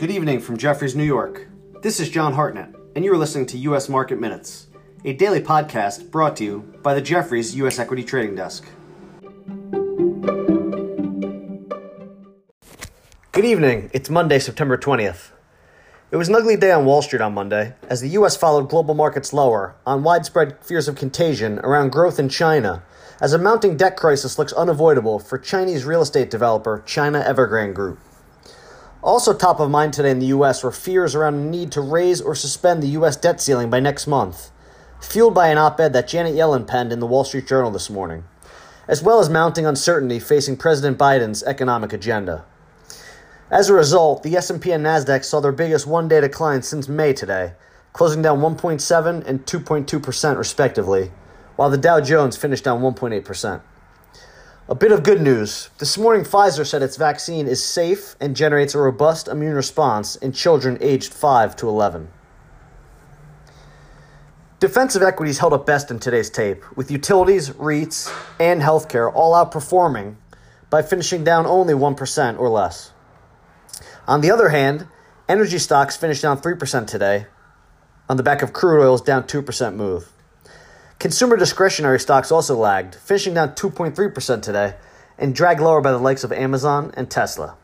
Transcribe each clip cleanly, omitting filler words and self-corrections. Good evening from Jefferies, New York. This is John Hartnett, and you are listening to U.S. Market Minutes, a daily podcast brought to you by the Jefferies U.S. Equity Trading Desk. Good evening. It's Monday, September 20th. It was an ugly day on Wall Street on Monday, as the U.S. followed global markets lower on widespread fears of contagion around growth in China, as a mounting debt crisis looks unavoidable for Chinese real estate developer China Evergrande Group. Also top of mind today in the U.S. were fears around the need to raise or suspend the U.S. debt ceiling by next month, fueled by an op-ed that Janet Yellen penned in the Wall Street Journal this morning, as well as mounting uncertainty facing President Biden's economic agenda. As a result, the S&P and Nasdaq saw their biggest one-day decline since May today, closing down 1.7% and 2.2% respectively, while the Dow Jones finished down 1.8%. A bit of good news. This morning, Pfizer said its vaccine is safe and generates a robust immune response in children aged 5 to 11. Defensive equities held up best in today's tape, with utilities, REITs, and healthcare all outperforming by finishing down only 1% or less. On the other hand, energy stocks finished down 3% today on the back of crude oil's down 2% move. Consumer discretionary stocks also lagged, finishing down 2.3% today and dragged lower by the likes of Amazon and Tesla.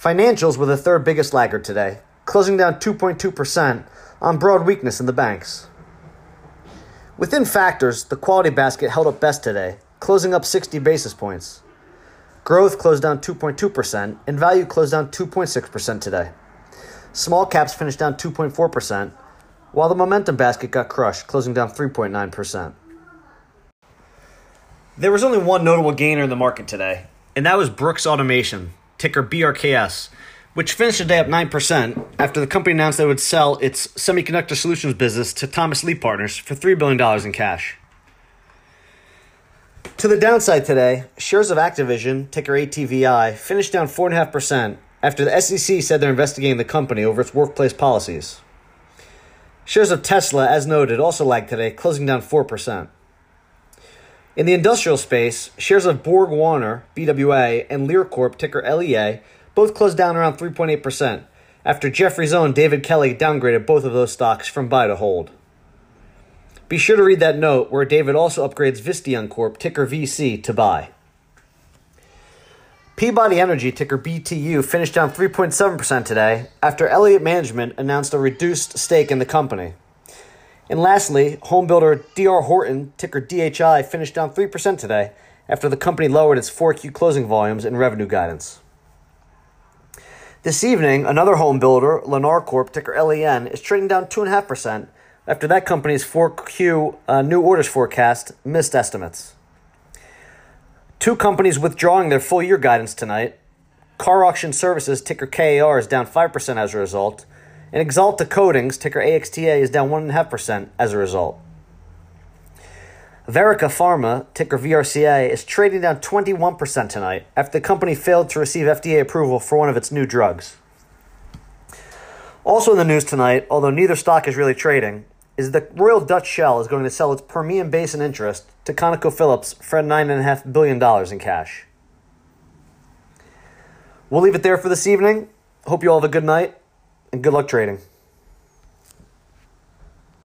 Financials were the third biggest laggard today, closing down 2.2% on broad weakness in the banks. Within factors, the quality basket held up best today, closing up 60 basis points. Growth closed down 2.2% and value closed down 2.6% today. Small caps finished down 2.4%. while the momentum basket got crushed, closing down 3.9%. There was only one notable gainer in the market today, and that was Brooks Automation, ticker BRKS, which finished the day up 9% after the company announced that it would sell its semiconductor solutions business to Thomas Lee Partners for $3 billion in cash. To the downside today, shares of Activision, ticker ATVI, finished down 4.5% after the SEC said they're investigating the company over its workplace policies. Shares of Tesla, as noted, also lagged today, closing down 4%. In the industrial space, shares of BorgWarner, BWA, and Lear Corp, ticker LEA, both closed down around 3.8% after Jefferies' own David Kelly downgraded both of those stocks from buy to hold. Be sure to read that note where David also upgrades Visteon Corp, ticker VC, to buy. Peabody Energy, ticker BTU, finished down 3.7% today after Elliott Management announced a reduced stake in the company. And lastly, homebuilder DR Horton, ticker DHI, finished down 3% today after the company lowered its 4Q closing volumes and revenue guidance. This evening, another homebuilder, Lennar Corp, ticker LEN, is trading down 2.5% after that company's 4Q new orders forecast missed estimates. Two companies withdrawing their full-year guidance tonight. Car Auction Services, ticker KAR, is down 5% as a result, and Exalta Coatings, ticker AXTA, is down 1.5% as a result. Verica Pharma, ticker VRCA, is trading down 21% tonight after the company failed to receive FDA approval for one of its new drugs. Also in the news tonight, although neither stock is really trading, is that Royal Dutch Shell is going to sell its Permian Basin interest to ConocoPhillips for $9.5 billion in cash. We'll leave it there for this evening. Hope you all have a good night, and good luck trading.